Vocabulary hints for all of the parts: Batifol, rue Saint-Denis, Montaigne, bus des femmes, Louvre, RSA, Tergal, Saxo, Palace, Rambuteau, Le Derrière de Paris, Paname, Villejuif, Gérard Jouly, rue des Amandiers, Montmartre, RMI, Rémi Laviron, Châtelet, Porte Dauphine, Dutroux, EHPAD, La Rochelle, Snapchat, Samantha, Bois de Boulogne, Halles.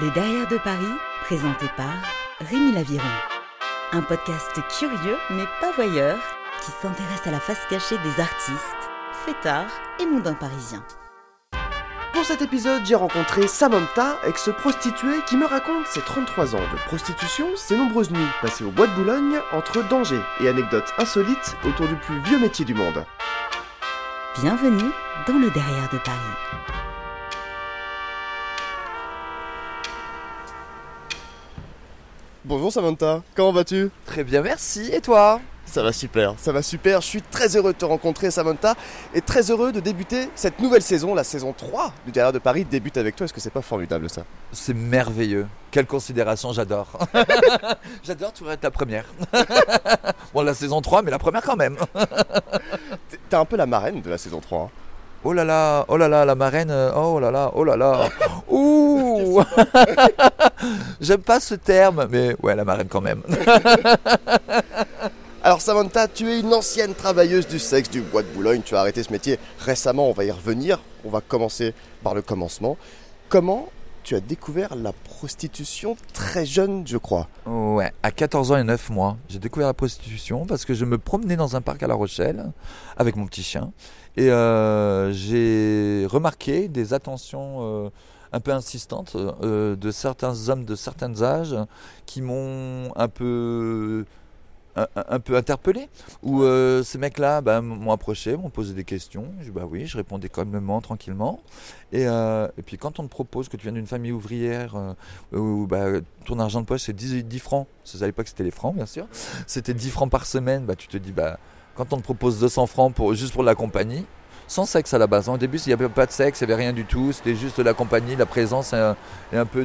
Le Derrière de Paris, présenté par Rémi Laviron. Un podcast curieux mais pas voyeur qui s'intéresse à la face cachée des artistes, fêtards et mondains parisiens. Pour cet épisode, j'ai rencontré Samantha, ex-prostituée, qui me raconte ses 33 ans de prostitution, ses nombreuses nuits passées au Bois de Boulogne, entre dangers et anecdotes insolites autour du plus vieux métier du monde. Bienvenue dans le Derrière de Paris. Bonjour Samantha, comment vas-tu ? Très bien, merci, et toi ? Ça va super, je suis très heureux de te rencontrer Samantha, et très heureux de débuter cette nouvelle saison, la saison 3 du Derrière de Paris débute avec toi, est-ce que c'est pas formidable ça ? C'est merveilleux, quelle considération, j'adore. J'adore, tu vas être la première. Bon, la saison 3, mais la première quand même. T'es un peu la marraine de la saison 3. Hein. Oh là là, la marraine, oh là là, ouh. J'aime pas ce terme, mais ouais, la marraine quand même. Alors Samantha, tu es une ancienne travailleuse du sexe du Bois de Boulogne, tu as arrêté ce métier récemment, on va y revenir, on va commencer par le commencement. Comment tu as découvert la prostitution très jeune, je crois. Ouais, à 14 ans et 9 mois, j'ai découvert la prostitution parce que je me promenais dans un parc à La Rochelle avec mon petit chien et j'ai remarqué des attentions un peu insistantes de certains hommes de certains âges qui m'ont un peu interpellé, où ces mecs-là m'ont approché, m'ont posé des questions. Je répondais calmement, tranquillement. Et puis quand on te propose que tu viens d'une famille ouvrière, où ton argent de poche c'est 10 francs, à l'époque c'était les francs bien sûr, c'était 10 francs par semaine, tu te dis, quand on te propose 200 francs juste pour la compagnie, sans sexe à la base. Au début, il n'y avait pas de sexe, il n'y avait rien du tout, c'était juste de la compagnie, la présence et un peu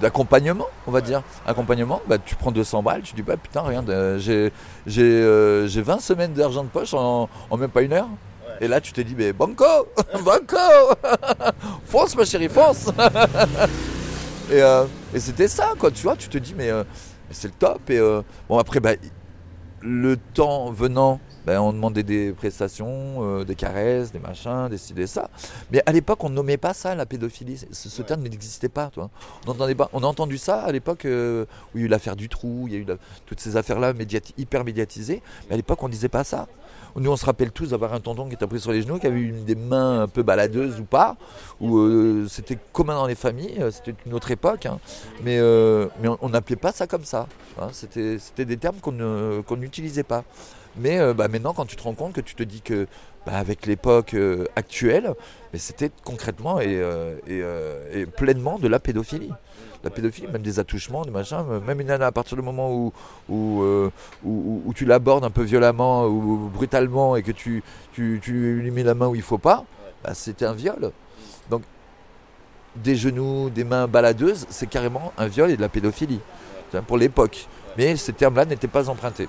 d'accompagnement, on va dire. Accompagnement, tu prends 200 balles, tu dis putain, rien, j'ai 20 semaines d'argent de poche en même pas une heure. Ouais. Et là, tu te dis banco, banco, fonce ma chérie, fonce. Et c'était ça, quoi, tu vois, tu te dis mais c'est le top. Et après, le temps venant, on demandait des prestations, des caresses, des machins, des ci, des ça. Mais à l'époque, on nommait pas ça la pédophilie. Ce terme n'existait pas. Toi. On n'entendait pas. On a entendu ça à l'époque où il y a eu l'affaire Dutroux, il y a eu toutes ces affaires-là hyper médiatisées. Mais à l'époque, on disait pas ça. Nous, on se rappelle tous d'avoir un tonton qui était pris sur les genoux, qui avait eu des mains un peu baladeuses ou pas. Où c'était commun dans les familles. C'était une autre époque. Hein. Mais on n'appelait pas ça comme ça. Hein. C'était des termes qu'on n'utilisait pas. Mais maintenant, quand tu te rends compte que tu te dis que avec l'époque actuelle, c'était concrètement et pleinement de la pédophilie. La pédophilie, même des attouchements, des machins, même une nana à partir du moment où tu l'abordes un peu violemment ou brutalement et que tu lui mets la main où il ne faut pas, c'était un viol. Donc des genoux, des mains baladeuses, c'est carrément un viol et de la pédophilie pour l'époque. Mais ces termes-là n'étaient pas empruntés.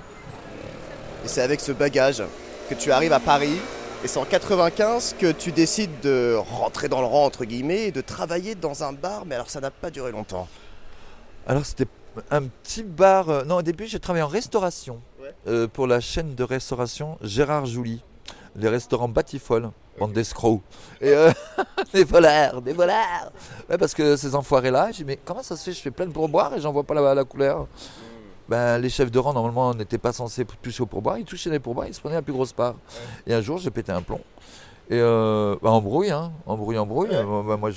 Et c'est avec ce bagage que tu arrives à Paris, et c'est en 95 que tu décides de rentrer dans le rang, entre guillemets, et de travailler dans un bar, mais alors ça n'a pas duré longtemps. Alors c'était un petit bar... non, au début j'ai travaillé en restauration, pour la chaîne de restauration Gérard Jouly, les restaurants Batifol, bande d'escrocs, et des voleurs. Ouais, parce que ces enfoirés-là, j'ai dit mais comment ça se fait, je fais plein de pourboires et j'en vois pas la couleur. Les chefs de rang, normalement, n'étaient pas censés toucher au pourboire. Ils touchaient les pourboires, ils se prenaient la plus grosse part. Ouais. Et un jour, j'ai pété un plomb. Et embrouille. Ouais. Moi,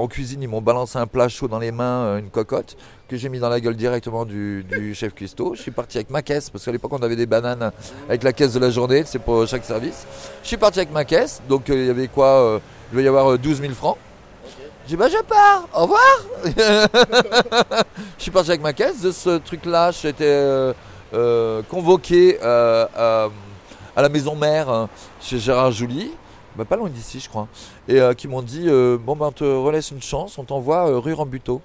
en cuisine, ils m'ont balancé un plat chaud dans les mains, une cocotte, que j'ai mis dans la gueule directement du chef cuistot. Je suis parti avec ma caisse, parce qu'à l'époque, on avait des bananes avec la caisse de la journée, c'est pour chaque service. Je suis parti avec ma caisse, donc il y avait il devait y avoir 12 000 francs. J'ai dit je pars, au revoir. Je suis parti avec ma caisse de ce truc-là, j'étais convoqué à la maison mère chez Gérard Jouly, pas loin d'ici je crois, et qui m'ont dit on te relaisse une chance, on t'envoie rue Rambuteau,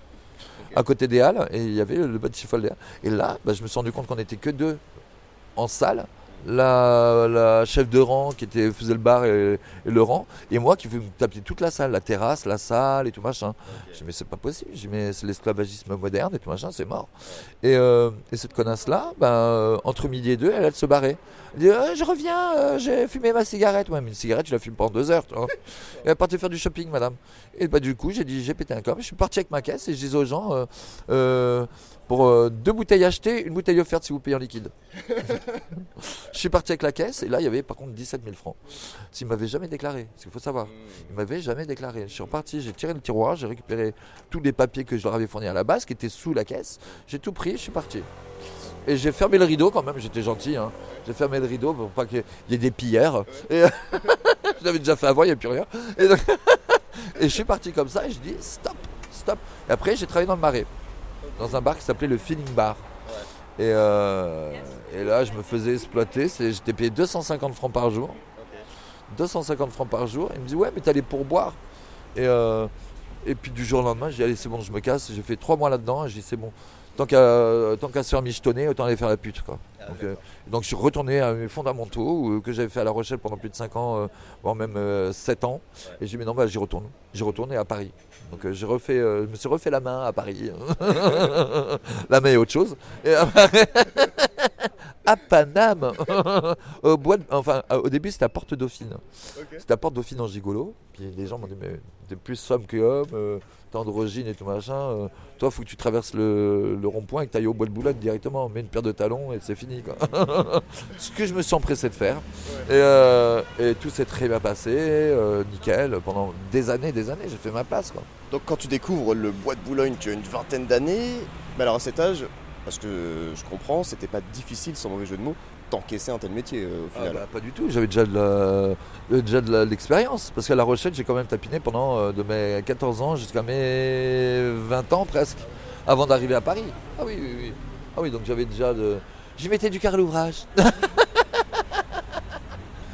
à côté des Halles, et il y avait le Batifol des Halles. Et là, je me suis rendu compte qu'on n'était que deux en salle, la chef de rang qui faisait le bar et le rang, et moi qui tapais toute la salle, la terrasse, la salle et tout machin. Okay. J'ai dit mais c'est pas possible, j'ai dit mais c'est l'esclavagisme moderne et tout machin, c'est mort. Et cette connasse-là, entre midi et deux, elle se barrait. Elle dit je reviens, j'ai fumé ma cigarette. Ouais, mais une cigarette, tu la fumes pendant 2 heures. Tu vois. Et elle partait faire du shopping, madame. Et du coup, j'ai dit j'ai pété un câble, je suis parti avec ma caisse et je disais aux gens pour 2 bouteilles achetées, 1 bouteille offerte si vous payez en liquide. Je suis parti avec la caisse et là il y avait par contre 17 000 francs. S'il ne m'avait jamais déclaré, parce qu'il faut savoir, il ne m'avait jamais déclaré. Je suis reparti, j'ai tiré le tiroir, j'ai récupéré tous les papiers que je leur avais fournis à la base, qui étaient sous la caisse, j'ai tout pris, je suis parti. Et j'ai fermé le rideau quand même, j'étais gentil, hein. J'ai fermé le rideau pour pas qu'il y ait des pillards. Et je l'avais déjà fait avant, il n'y a plus rien. Et, donc... et je suis parti comme ça et je dis stop, stop. Et après j'ai travaillé dans le Marais, dans un bar qui s'appelait le Feeling Bar. Et là, je me faisais exploiter. J'étais payé 250 francs par jour. Okay. 250 francs par jour. Il me dit ouais, mais t'as les pourboires. Et puis du jour au lendemain, j'ai dit allez, c'est bon, je me casse. J'ai fait 3 mois là-dedans. Et j'ai dit c'est bon. Tant qu'à se faire michetonner, autant aller faire la pute, quoi. Ah, donc je suis retourné à mes fondamentaux que j'avais fait à La Rochelle pendant plus de 5 ans, voire même 7 ans. Ouais. Et j'ai dit mais non, j'y retourne. J'y retourné à Paris. Donc je me suis refait la main à Paris. La main est autre chose. Et à Paname. Au début c'était à Porte Dauphine. Okay. C'était à Porte Dauphine en gigolo. Puis les gens m'ont dit mais t'es plus homme que homme, androgyne et tout machin. Toi faut que tu traverses le rond-point et que t'ailles au Bois de Boulogne directement. Mets une paire de talons et c'est fini, quoi. Ce que je me suis empressé de faire. Ouais. Et tout s'est très bien passé, nickel. Pendant des années, j'ai fait ma place, quoi. Donc quand tu découvres le Bois de Boulogne, tu as une vingtaine d'années. Mais alors à cet âge, parce que je comprends, c'était pas difficile, sans mauvais jeu de mots, d'encaisser un tel métier au final. Pas du tout, j'avais déjà de l'expérience. Parce qu'à La Rochelle, j'ai quand même tapiné pendant de mes 14 ans jusqu'à mes 20 ans presque, avant d'arriver à Paris. Ah oui, oui, oui. Ah oui, donc j'avais déjà de... J'y mettais du cœur à l'ouvrage.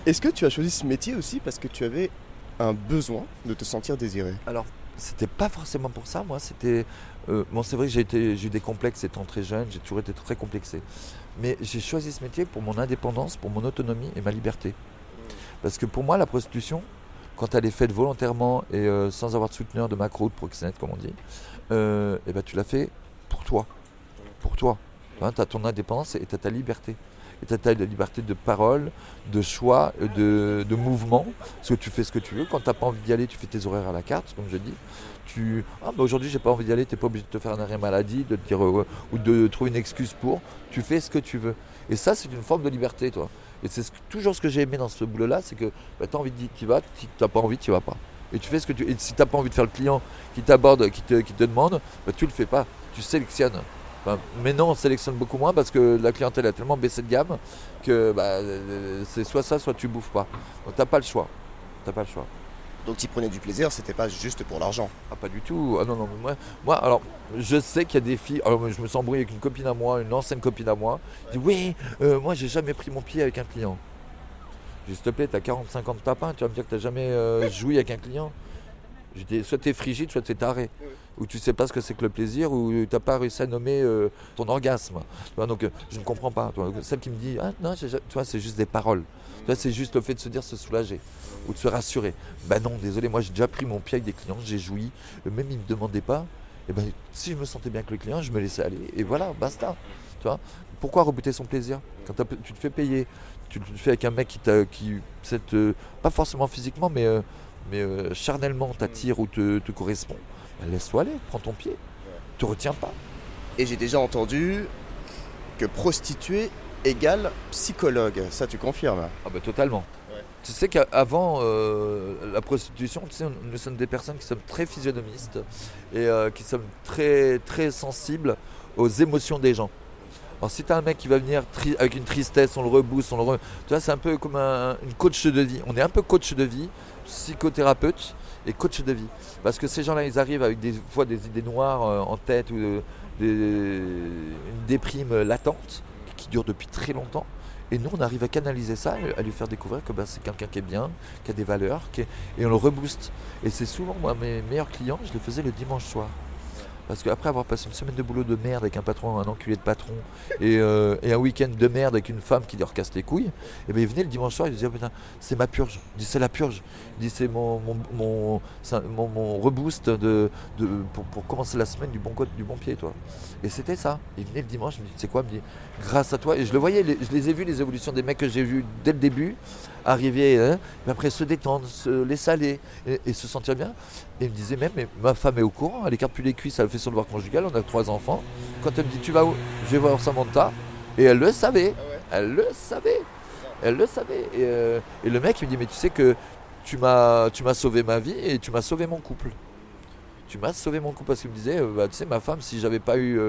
Est-ce que tu as choisi ce métier aussi parce que tu avais un besoin de te sentir désiré? Alors, c'était pas forcément pour ça, moi. C'était... c'est vrai que j'ai eu des complexes étant très jeune, j'ai toujours été très complexé. Mais j'ai choisi ce métier pour mon indépendance, pour mon autonomie et ma liberté. Parce que pour moi, la prostitution, quand elle est faite volontairement et sans avoir de souteneur, de macro ou de proxénète, comme on dit, tu la fais pour toi. Pour toi. Hein, tu as ton indépendance et tu as ta liberté. Et tu as ta liberté de parole, de choix, de mouvement. Parce que tu fais ce que tu veux. Quand tu n'as pas envie d'y aller, tu fais tes horaires à la carte, comme je dis. Aujourd'hui, j'ai pas envie d'y aller, tu n'es pas obligé de te faire un arrêt maladie, de te dire, ou de trouver une excuse pour. Tu fais ce que tu veux. Et ça, c'est une forme de liberté, toi. Et c'est toujours ce que j'ai aimé dans ce boulot-là, c'est que tu as envie d'y vas, tu n'as pas envie, tu vas pas. Et tu fais ce que tu veux. Et si tu n'as pas envie de faire le client qui t'aborde, qui te demande, tu le fais pas. Tu sélectionnes. On sélectionne beaucoup moins parce que la clientèle a tellement baissé de gamme que c'est soit ça, soit tu bouffes pas. Donc t'as pas le choix. Donc tu prenais du plaisir, c'était pas juste pour l'argent? Ah, pas du tout. Ah non, moi alors je sais qu'il y a des filles. Alors je me suis embrouillé avec une copine à moi, une ancienne copine à moi. Je dis oui, moi j'ai jamais pris mon pied avec un client. Je dis s'il te plaît, t'as 40-50 tapins, tu vas me dire que t'as jamais joui avec un client. Je dis soit t'es frigide, soit t'es taré. Ou tu sais pas ce que c'est que le plaisir, ou t'as pas réussi à nommer ton orgasme. Donc je ne comprends pas. Celle qui me dit ah non, c'est juste des paroles. Toi, c'est juste le fait de se dire se soulager ou de se rassurer. Non, désolé, moi j'ai déjà pris mon pied avec des clients, j'ai joui, même ils me demandaient pas. Et si je me sentais bien avec le client, je me laissais aller et voilà, basta. Tu vois, pourquoi rebuter son plaisir quand tu te fais payer, tu le fais avec un mec qui pas forcément physiquement, mais charnellement t'attire ou te correspond. Laisse-toi aller, prends ton pied, te retiens pas. Et j'ai déjà entendu que prostituée égale psychologue, ça tu confirmes? Ah totalement. Ouais. Tu sais qu'avant la prostitution, tu sais, nous sommes des personnes qui sommes très physionomistes et qui sommes très, très sensibles aux émotions des gens. Alors si t'as un mec qui va venir avec une tristesse, on le rebousse, tu vois, c'est un peu comme une coach de vie. On est un peu coach de vie, psychothérapeute et coach de vie. Parce que ces gens-là, ils arrivent avec des fois des idées noires en tête ou une déprime latente qui dure depuis très longtemps. Et nous, on arrive à canaliser ça, à lui faire découvrir que c'est quelqu'un qui est bien, qui a des valeurs, et on le rebooste. Et c'est souvent, moi, mes meilleurs clients, je les faisais le dimanche soir. Parce qu'après avoir passé une semaine de boulot de merde avec un patron, un enculé de patron, et un week-end de merde avec une femme qui leur casse les couilles, et bien ils venaient le dimanche soir, ils disaient oh, putain, c'est ma purge, ils disaient, c'est la purge, ils disaient, c'est mon reboost pour commencer la semaine du bon pied, toi. Et c'était ça. Ils venaient le dimanche, ils me disaient, c'est quoi, ils me disaient, grâce à toi. Et je le voyais, je les ai vus, les évolutions des mecs que j'ai vus dès le début, arriver, mais après se détendre, se laisser aller et se sentir bien. Et il me disait même, mais ma femme est au courant, elle écarte plus les cuisses, elle fait son devoir conjugal, on a 3 enfants. Quand elle me dit, tu vas où ? Je vais voir Samantha. Et elle le savait, elle le savait. Et le mec, il me dit, mais tu sais que tu m'as sauvé ma vie et tu m'as sauvé mon couple. Tu m'as sauvé mon couple parce qu'il me disait, bah, tu sais, ma femme, si j'avais pas eu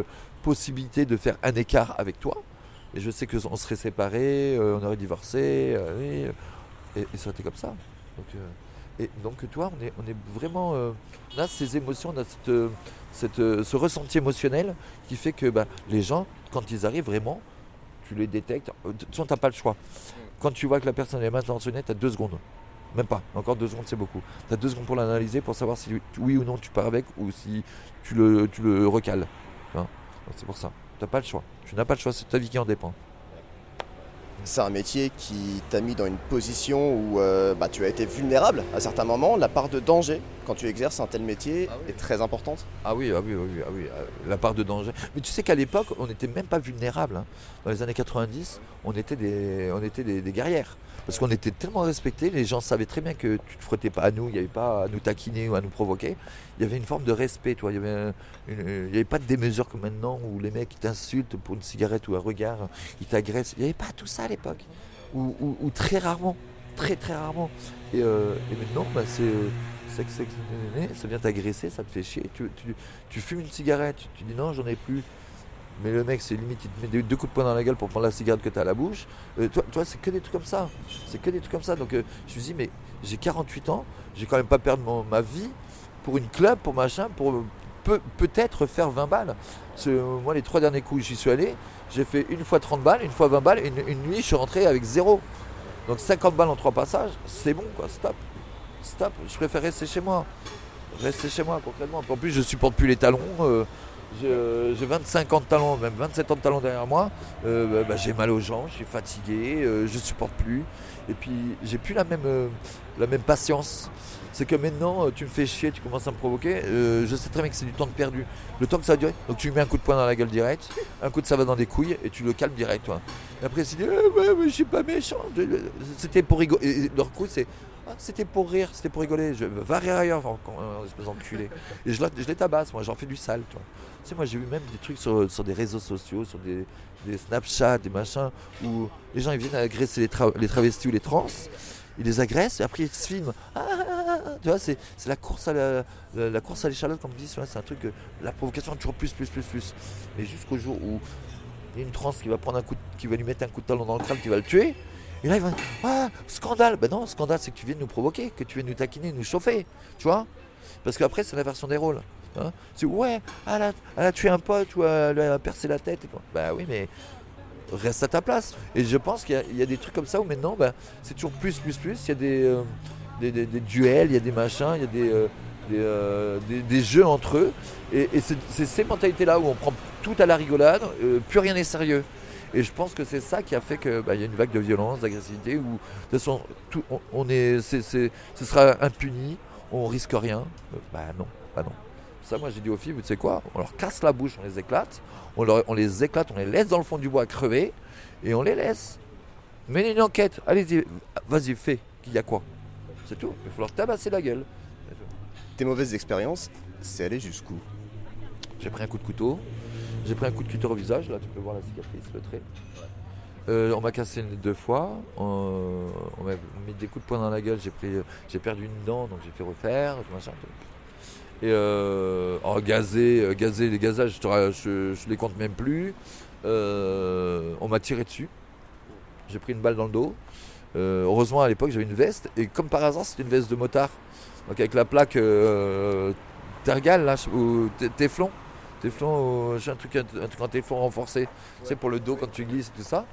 possibilité de faire un écart avec toi, et je sais qu'on serait séparés, on aurait divorcé, et ça aurait été comme ça. Donc toi, on est vraiment... on a ces émotions, on a ce ressenti émotionnel qui fait que bah, les gens, quand ils arrivent vraiment, tu les détectes. De toute façon, tu n'as pas le choix. Quand tu vois que la personne est mal intentionnée, tu as 2 secondes. Même pas, encore 2 secondes, c'est beaucoup. Tu as 2 secondes pour l'analyser, pour savoir si oui ou non tu pars avec ou si tu le recales. Hein, c'est pour ça. Tu n'as pas le choix. Tu n'as pas le choix, c'est ta vie qui en dépend. C'est un métier qui t'a mis dans une position où tu as été vulnérable à certains moments. La part de danger quand tu exerces un tel métier est très importante. Ah oui, la part de danger. Mais tu sais qu'à l'époque, on n'était même pas vulnérable. Hein. Dans les années 90, on était des guerrières. Parce qu'on était tellement respectés, les gens savaient très bien que tu ne te frottais pas à nous, il n'y avait pas à nous taquiner ou à nous provoquer. Il y avait une forme de respect, toi. Il n'y avait pas de démesure comme maintenant où les mecs t'insultent pour une cigarette ou un regard, ils t'agressent. Il n'y avait pas tout ça à l'époque, ou très rarement. Et maintenant, bah, ça vient t'agresser, ça te fait chier. Tu fumes une cigarette, tu dis non, j'en ai plus. Mais le mec, c'est limite, il te met 2 coups de poing dans la gueule pour prendre la cigarette que tu as à la bouche. Toi, c'est que des trucs comme ça. Donc, je me suis dit, mais j'ai 48 ans, j'ai quand même pas perdu ma vie pour une club, pour machin, pour peut-être faire 20 balles. Parce que, moi, les 3 derniers coups, j'y suis allé. J'ai fait une fois 30 balles, une fois 20 balles, une nuit, je suis rentré avec 0. Donc, 50 balles en 3 passages, c'est bon, quoi, stop. Je préfère rester chez moi, concrètement. En plus, je supporte plus les talons. J'ai 25 ans de talons, même 27 ans de talons derrière moi. J'ai mal aux jambes, je suis fatigué, je supporte plus. Et puis j'ai plus la même patience. C'est que maintenant tu me fais chier, tu commences à me provoquer. Je sais très bien que c'est du temps de perdu. Le temps que ça a duré, donc tu lui mets un coup de poing dans la gueule direct, un coup de ça va dans des couilles et tu le calmes direct, toi. Et après il dit mais je suis pas méchant. C'était pour rigoler. Et leur coup c'est c'était pour rire, c'était pour rigoler. Je vais rire ailleurs, espèce d'enculé. Et je les tabasse, moi j'en fais du sale, toi. Tu sais, moi j'ai vu même des trucs sur des réseaux sociaux, sur des Snapchat, des machins, où les gens ils viennent agresser les travestis ou les trans, ils les agressent et après ils se filment. Tu vois, c'est la course à la course à l'échalote, comme on dit, c'est un truc, la provocation toujours plus. Mais jusqu'au jour où il y a une trans qui va lui mettre un coup de talon dans le crâne, qui va le tuer. Et là, ils vont dire « Ah, scandale !» Ben non, scandale, c'est que tu viens de nous provoquer, que tu viens de nous taquiner, nous chauffer, tu vois. Parce qu'après, c'est l'inversion des rôles. Hein, c'est « Ouais, elle a tué un pote ou elle a percé la tête. » Ben oui, mais reste à ta place. Et je pense qu'il y a des trucs comme ça où maintenant, ben, c'est toujours plus. Il y a des duels, il y a des machins, il y a des jeux entre eux. Et c'est ces mentalités-là où on prend tout à la rigolade, plus rien n'est sérieux. Et je pense que c'est ça qui a fait qu'il y a une vague de violence, d'agressivité, où de toute façon, ce sera impuni, on risque rien. Bah non. Ça, moi, j'ai dit aux filles, vous savez quoi, on leur casse la bouche, on les éclate, on les laisse dans le fond du bois crever, et on les laisse. Menez une enquête, allez-y, vas-y, fais, il y a quoi. C'est tout, il faut leur tabasser la gueule. Tes mauvaises expériences, c'est aller jusqu'où ? J'ai pris un coup de couteau. J'ai pris un coup de cutter au visage, là tu peux voir la cicatrice, le trait. On m'a cassé une 2 fois, on m'a mis des coups de poing dans la gueule, j'ai perdu une dent, donc j'ai fait refaire, machin. Et gazé, les gazages, je les compte même plus. On m'a tiré dessus, j'ai pris une balle dans le dos. Heureusement à l'époque j'avais une veste, et comme par hasard c'était une veste de motard. Donc avec la plaque Tergal, là, ou Téflon. Téflon, j'ai un truc en téflon renforcé, ouais, tu sais, pour le dos, ouais, quand tu glisses, tout ça.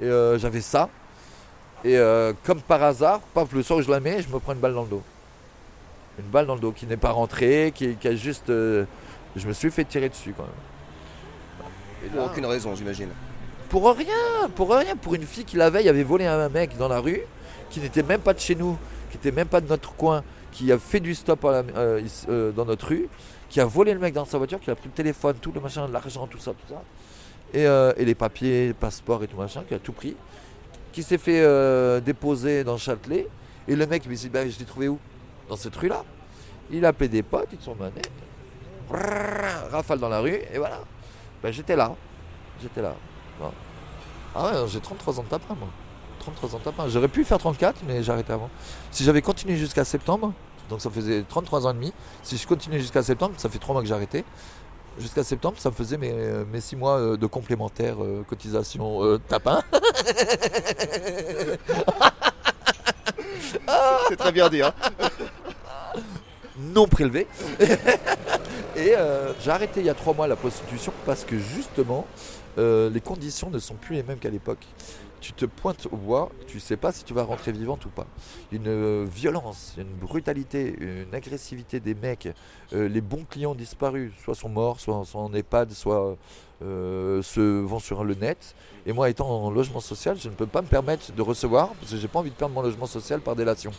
Et j'avais ça. Et comme par hasard, paf, le soir où je la mets, je me prends une balle dans le dos. Une balle dans le dos qui n'est pas rentrée, qui a juste Je me suis fait tirer dessus quand même. Et pour aucune raison, j'imagine. Pour rien. Pour une fille qui la veille avait volé à un mec dans la rue, qui n'était même pas de chez nous, qui n'était même pas de notre coin, qui a fait du stop à dans notre rue, qui a volé le mec dans sa voiture, qui a pris le téléphone, tout le machin, l'argent, tout ça. Et les papiers, les passeports et tout machin, qui a tout pris, qui s'est fait déposer dans Châtelet. Et le mec il me dit, je l'ai trouvé où ? Dans cette rue-là. Il a appelé des potes, ils sont manés. Rafale dans la rue, et voilà. J'étais là. Bon. Ah ouais, j'ai 33 ans de tapin, moi. J'aurais pu faire 34, mais j'ai arrêté avant. Si j'avais continué jusqu'à septembre, donc ça faisait 33 ans et demi. Si je continuais jusqu'à septembre, ça fait 3 mois que j'ai arrêté. Jusqu'à septembre, ça me faisait mes 6 mois de complémentaire cotisation tapin. C'est très bien dit, hein. Non prélevé. Et j'ai arrêté il y a 3 mois la prostitution parce que justement, les conditions ne sont plus les mêmes qu'à l'époque. Tu te pointes au bois, tu ne sais pas si tu vas rentrer vivante ou pas. Une violence, une brutalité, une agressivité des mecs. Les bons clients disparus, soit sont morts, soit sont en EHPAD, soit se vont sur le net. Et moi, étant en logement social, je ne peux pas me permettre de recevoir parce que j'ai pas envie de perdre mon logement social par délation.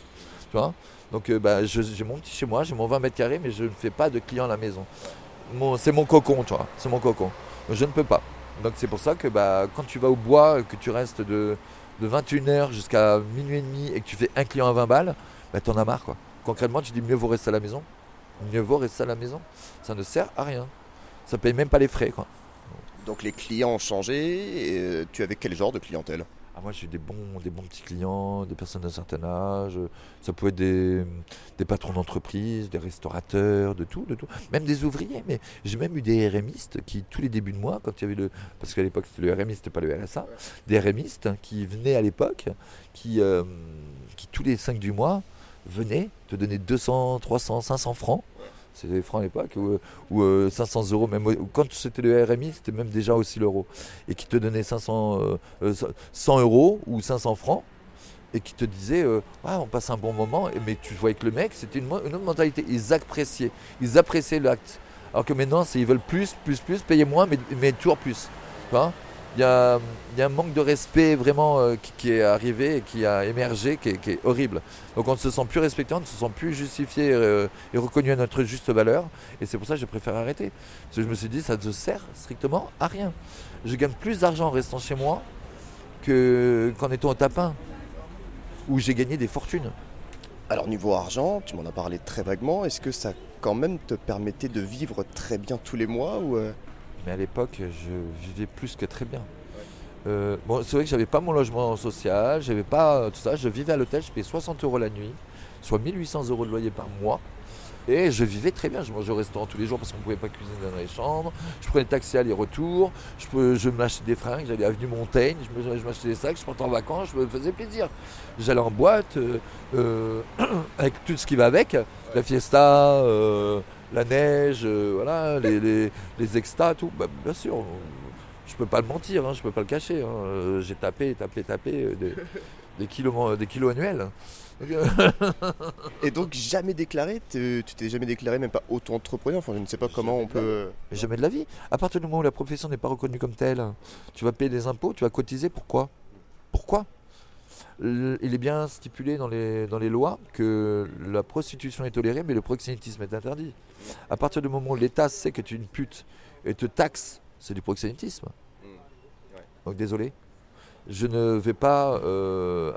Tu vois ? Donc j'ai mon petit chez moi, j'ai mon 20 mètres carrés, mais je ne fais pas de clients à la maison. C'est mon cocon, tu vois. C'est mon cocon. Je ne peux pas. Donc c'est pour ça que quand tu vas au bois, que tu restes de 21h jusqu'à minuit et demi et que tu fais un client à 20 balles, t'en as marre quoi. Concrètement, tu dis mieux vaut rester à la maison. Ça ne sert à rien. Ça paye même pas les frais quoi. Donc les clients ont changé. Et tu avais quel genre de clientèle ? Ah, moi j'ai eu des bons petits clients, des personnes d'un certain âge, ça pouvait être des patrons d'entreprise, des restaurateurs, de tout, même des ouvriers, mais j'ai même eu des RMistes qui, tous les débuts de mois, quand il y avait parce qu'à l'époque c'était le RMI, c'était pas le RSA, des RMistes qui venaient à l'époque, qui tous les 5 du mois venaient te donner 200, 300, 500 francs. C'était des francs à l'époque, ou 500 euros, même quand c'était le RMI, c'était même déjà aussi l'euro. Et qui te donnait 100 euros ou 500 francs, et qui te disait on passe un bon moment, mais tu voyais que le mec, c'était une autre mentalité. Ils appréciaient l'acte. Alors que maintenant, ils veulent plus, payer moins, mais toujours plus. Enfin, il y a un manque de respect vraiment qui est arrivé et qui a émergé, qui est horrible. Donc on ne se sent plus respecté, on ne se sent plus justifié et reconnu à notre juste valeur. Et c'est pour ça que j'ai préféré arrêter. Parce que je me suis dit, ça ne sert strictement à rien. Je gagne plus d'argent en restant chez moi qu'en étant au tapin, où j'ai gagné des fortunes. Alors niveau argent, tu m'en as parlé très vaguement. Est-ce que ça quand même te permettait de vivre très bien tous les mois ou Mais à l'époque, je vivais plus que très bien. C'est vrai que j'avais pas mon logement social, j'avais pas tout ça. Je vivais à l'hôtel, je payais 60 euros la nuit, soit 1800 euros de loyer par mois. Et je vivais très bien. Je mangeais au restaurant tous les jours parce qu'on ne pouvait pas cuisiner dans les chambres. Je prenais taxi aller-retour. Je m'achetais des fringues, j'allais à Avenue Montaigne. Je m'achetais des sacs, je partais en vacances, je me faisais plaisir. J'allais en boîte, avec tout ce qui va avec, la fiesta, la neige, voilà, les extas, tout. Bien sûr, je peux pas le mentir, je peux pas le cacher. J'ai tapé des kilos annuels. Et donc jamais déclaré, tu t'es jamais déclaré, même pas auto-entrepreneur, je ne sais pas comment on peut... Jamais de la vie. À partir du moment où la profession n'est pas reconnue comme telle, tu vas payer des impôts, tu vas cotiser, pourquoi ? Il est bien stipulé dans les lois que la prostitution est tolérée, mais le proxénétisme est interdit. À partir du moment où l'État sait que tu es une pute et te taxe, c'est du proxénétisme. Donc désolé, je ne vais pas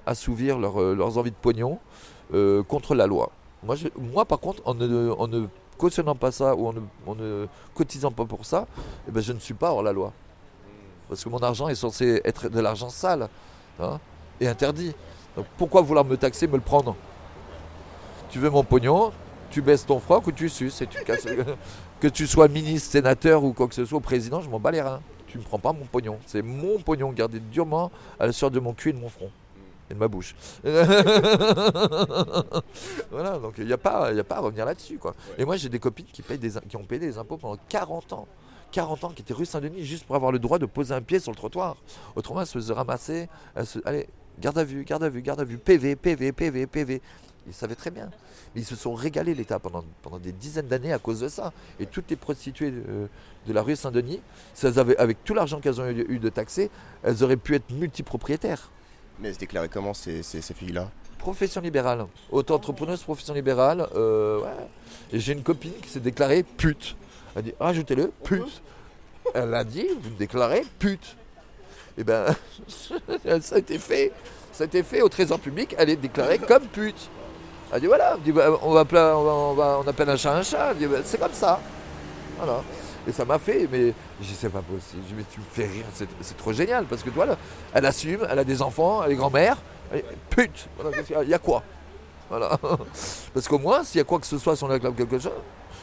assouvir leurs envies de pognon contre la loi. Moi par contre, en ne cautionnant pas ça ou en ne cotisant pas pour ça, je ne suis pas hors la loi. Parce que mon argent est censé être de l'argent sale. Et interdit. Donc pourquoi vouloir me taxer, me le prendre ? Tu veux mon pognon, tu baisses ton froc ou tu suces et tu casses. Que tu sois ministre, sénateur ou quoi que ce soit, président, je m'en bats les reins. Tu ne me prends pas mon pognon. C'est mon pognon gardé durement à la sueur de mon cul et de mon front. Et de ma bouche. Voilà, donc il n'y a pas à revenir là-dessus, quoi. Et moi j'ai des copines qui ont payé des impôts pendant 40 ans. 40 ans, qui était rue Saint-Denis, juste pour avoir le droit de poser un pied sur le trottoir. Autrement, elle se faisait ramasser. Allez, garde à vue, PV. Ils savaient très bien. Mais ils se sont régalés, l'État, pendant des dizaines d'années à cause de ça. Et toutes les prostituées de la rue Saint-Denis, si elles avaient, avec tout l'argent qu'elles ont eu de taxer, elles auraient pu être multipropriétaires. Mais elles se déclaraient comment ces filles-là ? Profession libérale. Auto-entrepreneuse, profession libérale. Ouais. Et j'ai une copine qui s'est déclarée pute. Elle a dit, rajoutez-le, pute. Elle a dit, vous me déclarez pute. Et bien, ça a été fait. Ça a été fait au trésor public, elle est déclarée comme pute. Elle dit voilà, on appelle un chat un chat, dit, c'est comme ça. Voilà. Et ça m'a fait, mais je sais pas possible. Je dis mais tu me fais rire, c'est trop génial, parce que toi, là, elle assume, elle a des enfants, elle est grand-mère, elle est pute. Voilà, il y a quoi. Voilà. Parce qu'au moins, s'il y a quoi que ce soit, si on réclame quelque chose,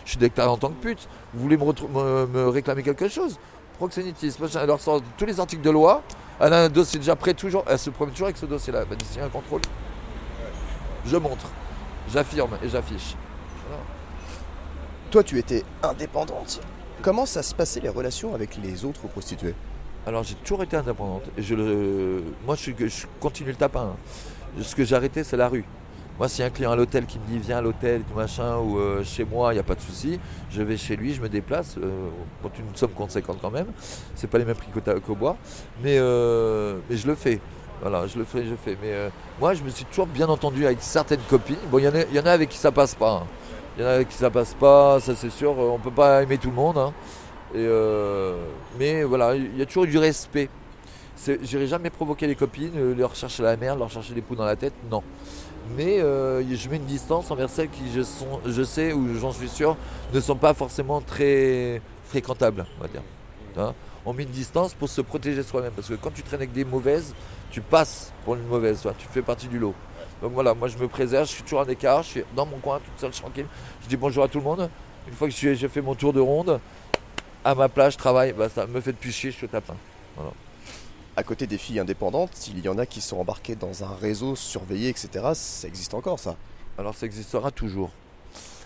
je suis déclaré en tant que pute. Vous voulez me réclamer quelque chose? Proxénétisme, machin, elle ressort tous les articles de loi. Elle a un dossier déjà prêt, toujours. Elle se promène toujours avec ce dossier-là. Elle m'a dit, s'il y a un contrôle, je montre, j'affirme et j'affiche. Voilà. Toi, tu étais indépendante. Comment ça se passait les relations avec les autres prostituées ? Alors, j'ai toujours été indépendante. Et moi, je continue le tapin. Ce que j'ai arrêté, c'est la rue. Moi, s'il y a un client à l'hôtel qui me dit, viens à l'hôtel, tout machin, ou chez moi, il n'y a pas de souci, je vais chez lui, je me déplace, pour une somme conséquente quand même, c'est pas les mêmes prix qu'au bois, mais je le fais, voilà, je le fais. Mais moi, je me suis toujours bien entendu avec certaines copines, bon, il y en a avec qui ça passe pas, ça c'est sûr, on peut pas aimer tout le monde, hein. Mais voilà, il y a toujours du respect. J'irai jamais provoquer les copines, leur chercher la merde, leur chercher des poux dans la tête, non. Mais je mets une distance envers celles qui, je sais ou j'en suis sûr, ne sont pas forcément très fréquentables, on va dire. Hein, on met une distance pour se protéger soi-même, parce que quand tu traînes avec des mauvaises, tu passes pour une mauvaise, toi, tu fais partie du lot. Donc voilà, moi je me préserve, je suis toujours en écart, je suis dans mon coin, toute seule, tranquille, je dis bonjour à tout le monde. Une fois que j'ai fait mon tour de ronde, à ma place, je travaille, bah, ça me fait de plus chier, je suis au tapin. Voilà. À côté des filles indépendantes, s'il y en a qui sont embarquées dans un réseau surveillé, etc., ça existe encore, ça? Alors ça existera toujours.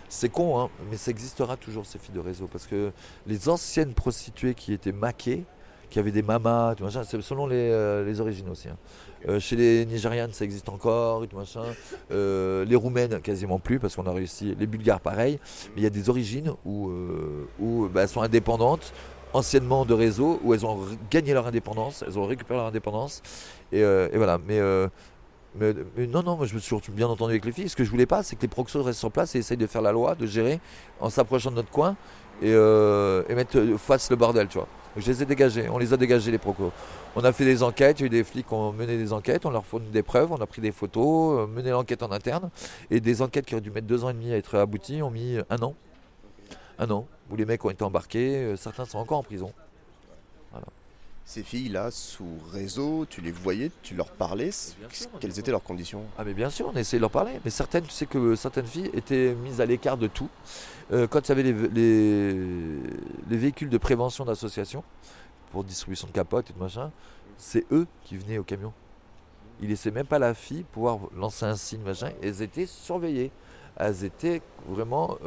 C'est con, hein, mais ça existera toujours, ces filles de réseau. Parce que les anciennes prostituées qui étaient maquées, qui avaient des mamas, tout machin, c'est selon les origines aussi. Hein. Chez les Nigérianes, ça existe encore, tout machin. Les Roumaines, quasiment plus, parce qu'on a réussi. Les Bulgares, pareil. Mais il y a des origines où elles sont indépendantes, anciennement de réseau, où elles ont gagné leur indépendance, elles ont récupéré leur indépendance, et voilà. Mais non, moi je me suis bien entendu avec les filles. Ce que je voulais pas, c'est que les proxos restent sur place et essayent de faire la loi, de gérer, en s'approchant de notre coin, et fassent le bordel, tu vois. Donc je les ai dégagés, on les a dégagés, les proxos. On a fait des enquêtes, il y a eu des flics qui ont mené des enquêtes, on leur fournit des preuves, on a pris des photos, mené l'enquête en interne, et des enquêtes qui auraient dû mettre 2 ans et demi à être abouties ont mis 1 an. Où les mecs ont été embarqués, certains sont encore en prison. Voilà. Ces filles-là, sous réseau, tu les voyais, tu leur parlais, quelles étaient leurs conditions ? Ah mais bien sûr, on essayait de leur parler, mais certaines, tu sais que certaines filles étaient mises à l'écart de tout. Quand il y avait les véhicules de prévention d'associations, pour distribution de capotes et de machin, c'est eux qui venaient au camion. Ils laissaient même pas la fille pouvoir lancer un signe, machin, et elles étaient surveillées. Elles étaient vraiment...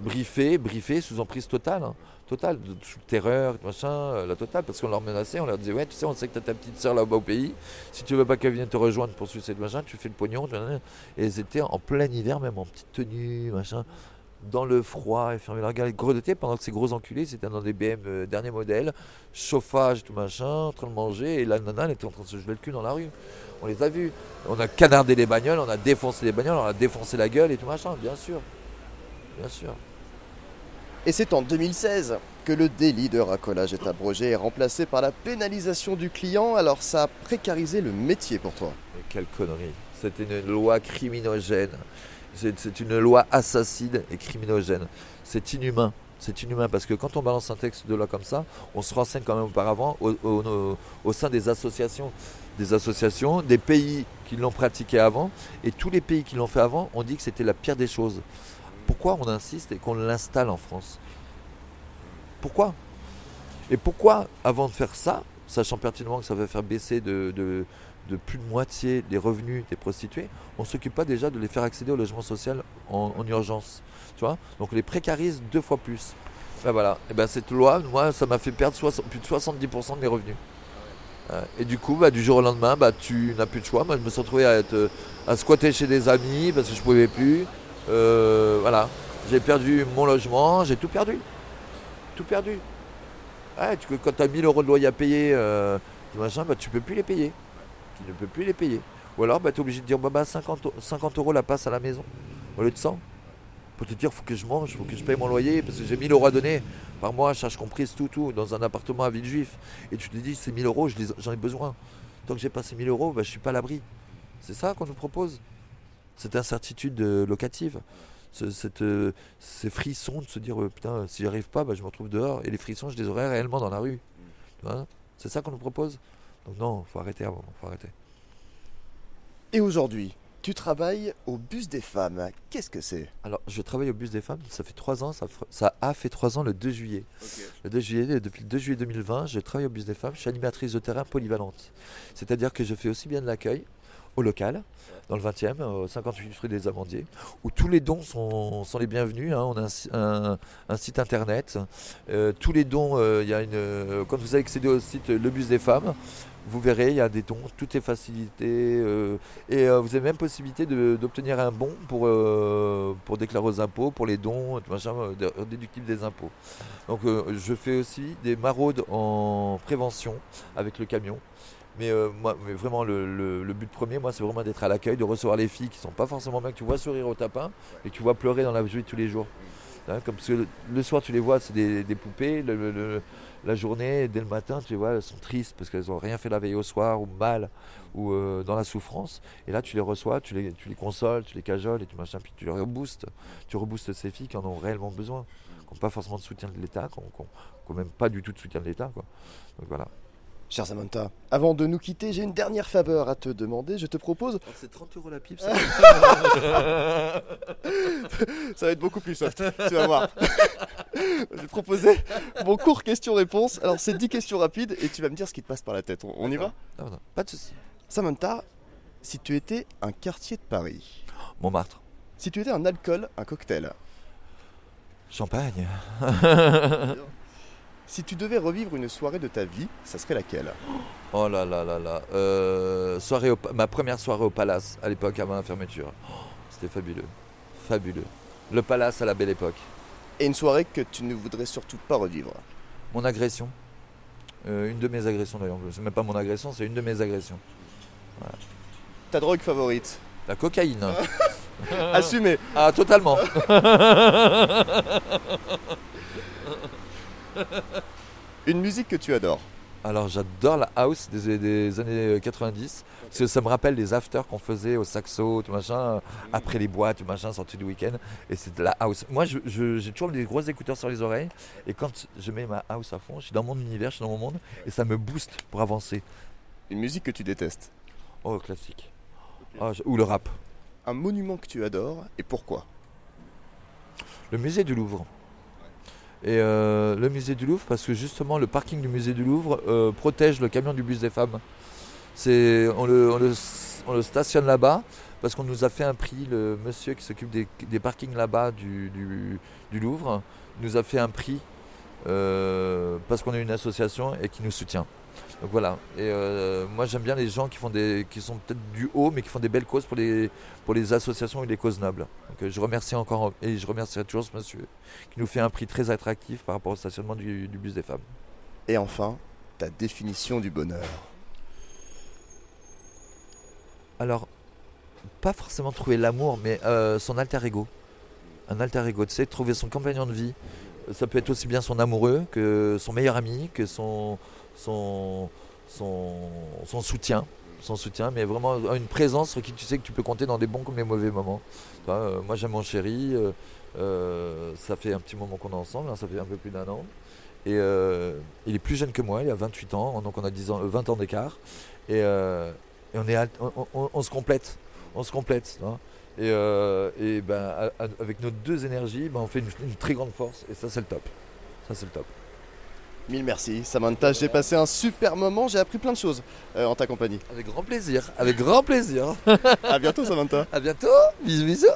briefé sous emprise totale, hein. Totale, sous terreur, machin, la totale, parce qu'on leur menaçait, on leur disait ouais tu sais on sait que t'as ta petite soeur là-bas au pays, si tu veux pas qu'elle vienne te rejoindre pour sucer le machin, tu fais le pognon, et elles étaient en plein hiver même en petite tenue, machin, dans le froid, elles fermaient leur gueule, grelottaient pendant que ces gros enculés, ils étaient dans des BM dernier modèle, chauffage, tout machin, en train de manger, et la nana elle était en train de se geler le cul dans la rue. On les a vus, on a canardé les bagnoles, on a défoncé les bagnoles, on a défoncé la gueule et tout machin, bien sûr. Bien sûr. Et c'est en 2016 que le délit de racolage est abrogé et remplacé par la pénalisation du client. Alors ça a précarisé le métier pour toi. Mais quelle connerie. C'est une loi criminogène. C'est une loi assassine et criminogène. C'est inhumain. C'est inhumain parce que quand on balance un texte de loi comme ça, on se renseigne quand même auparavant au sein des associations. Des associations, des pays qui l'ont pratiqué avant. Et tous les pays qui l'ont fait avant ont dit que c'était la pire des choses. Pourquoi on insiste et qu'on l'installe en France ? Pourquoi ? Et pourquoi, avant de faire ça, sachant pertinemment que ça va faire baisser de plus de moitié les revenus des prostituées, on ne s'occupe pas déjà de les faire accéder au logement social en urgence, tu vois ? Donc on les précarise 2 fois plus. Ben voilà. Et ben cette loi, moi, ça m'a fait perdre plus de 70% de mes revenus. Et du coup, du jour au lendemain, tu n'as plus de choix. Moi, je me suis retrouvé à squatter chez des amis parce que je ne pouvais plus. Voilà. J'ai perdu mon logement, j'ai tout perdu. Tout perdu. Ouais, quand tu as 1000 € de loyer à payer, tu ne peux plus les payer. Tu ne peux plus les payer. Ou alors, tu es obligé de dire 50 € la passe à la maison au lieu de 100. Pour te dire, il faut que je mange, il faut que je paye mon loyer, parce que j'ai 1000 € à donner par mois, charges comprises, tout, dans un appartement à Villejuif. Et tu te dis, ces 1000 €, j'en ai besoin. Tant que j'ai pas ces 1000 €, je ne suis pas à l'abri. C'est ça qu'on nous propose. Cette incertitude locative. Ces frissons de se dire, putain, si j'y arrive pas, je me retrouve dehors. Et les frissons, je les aurais réellement dans la rue. Voilà. C'est ça qu'on nous propose. Donc non, il faut arrêter à un moment, faut arrêter. Et aujourd'hui, tu travailles au bus des femmes. Qu'est-ce que c'est ? Alors, je travaille au bus des femmes. Ça fait 3 ans. Ça a fait 3 ans le 2 juillet. Okay. Le 2 juillet, depuis le 2 juillet 2020, je travaille au bus des femmes. Je suis animatrice de terrain polyvalente. C'est-à-dire que je fais aussi bien de l'accueil au local, dans le 20e, au 58 rue des Amandiers, où tous les dons sont les bienvenus. Hein. On a un site internet. Tous les dons, quand vous accédez au site Le Bus des Femmes, vous verrez, il y a des dons, tout est facilité. Vous avez même possibilité d'obtenir un bon pour déclarer aux impôts, pour les dons, déductible des impôts. Donc je fais aussi des maraudes en prévention avec le camion. Mais vraiment, le but premier, c'est vraiment d'être à l'accueil, de recevoir les filles qui ne sont pas forcément bien, que tu vois sourire au tapin et que tu vois pleurer dans la joie tous les jours. Hein, parce que le soir, tu les vois, c'est des poupées. La journée, dès le matin, tu les vois, elles sont tristes parce qu'elles n'ont rien fait la veille au soir, ou mal, ou dans la souffrance. Et là, tu les reçois, tu les consoles, tu les cajoles, et puis tu les reboostes. Tu reboostes ces filles qui en ont réellement besoin, qui n'ont pas forcément de soutien de l'État, qui n'ont même pas du tout de soutien de l'État. Quoi. Donc voilà. Chère Samantha, avant de nous quitter, j'ai une dernière faveur à te demander. Je te propose... Oh, c'est 30 € la pipe, ça. Ça va être beaucoup plus soft, tu vas voir. Je vais te proposer mon court question-réponse. Alors, c'est 10 questions rapides et tu vas me dire ce qui te passe par la tête. On y va ? Non, pas de souci. Samantha, si tu étais un quartier de Paris... Montmartre. Si tu étais un alcool, un cocktail... Champagne. Si tu devais revivre une soirée de ta vie, ça serait laquelle ? Oh là là là là, ma première soirée au Palace, à l'époque avant la fermeture. Oh, c'était fabuleux, fabuleux. Le Palace à la belle époque. Et une soirée que tu ne voudrais surtout pas revivre ? Mon agression. Une de mes agressions d'ailleurs, c'est même pas mon agression, c'est une de mes agressions. Voilà. Ta drogue favorite ? La cocaïne. Assumé. Ah, totalement. Une musique que tu adores? Alors j'adore la house des années 90, parce que ça me rappelle les afters qu'on faisait au Saxo, après les boîtes, sorti du week-end, et c'est de la house. Moi j'ai toujours des gros écouteurs sur les oreilles, et quand je mets ma house à fond, je suis dans mon univers, je suis dans mon monde, et ça me booste pour avancer. Une musique que tu détestes? Oh, classique. Oh, ou le rap. Un monument que tu adores, et pourquoi? Le musée du Louvre. Et le musée du Louvre, parce que justement le parking du musée du Louvre protège le camion du bus des femmes. On le stationne là-bas parce qu'on nous a fait un prix, le monsieur qui s'occupe des parkings là-bas du Louvre nous a fait un prix parce qu'on est une association et qui nous soutient. Donc voilà, et moi j'aime bien les gens qui sont peut-être du haut mais qui font des belles causes pour les associations et les causes nobles. Donc je remercie encore et je remercierai toujours ce monsieur qui nous fait un prix très attractif par rapport au stationnement du bus des femmes. Et enfin, ta définition du bonheur. Alors, pas forcément trouver l'amour mais son alter ego. Un alter ego, tu sais, trouver son compagnon de vie. Ça peut être aussi bien son amoureux que son meilleur ami, que son soutien, mais vraiment une présence sur qui tu sais que tu peux compter dans des bons comme les mauvais moments. Enfin, moi j'aime mon chéri, ça fait un petit moment qu'on est ensemble, ça fait un peu plus d'un an, et il est plus jeune que moi, il a 28 ans, donc on a 20 ans d'écart, et on se complète, hein. Avec nos deux énergies, on fait une très grande force, et ça c'est le top, Mille merci Samantha, j'ai passé un super moment, j'ai appris plein de choses en ta compagnie. Avec grand plaisir. À bientôt Samantha. À bientôt, bisous.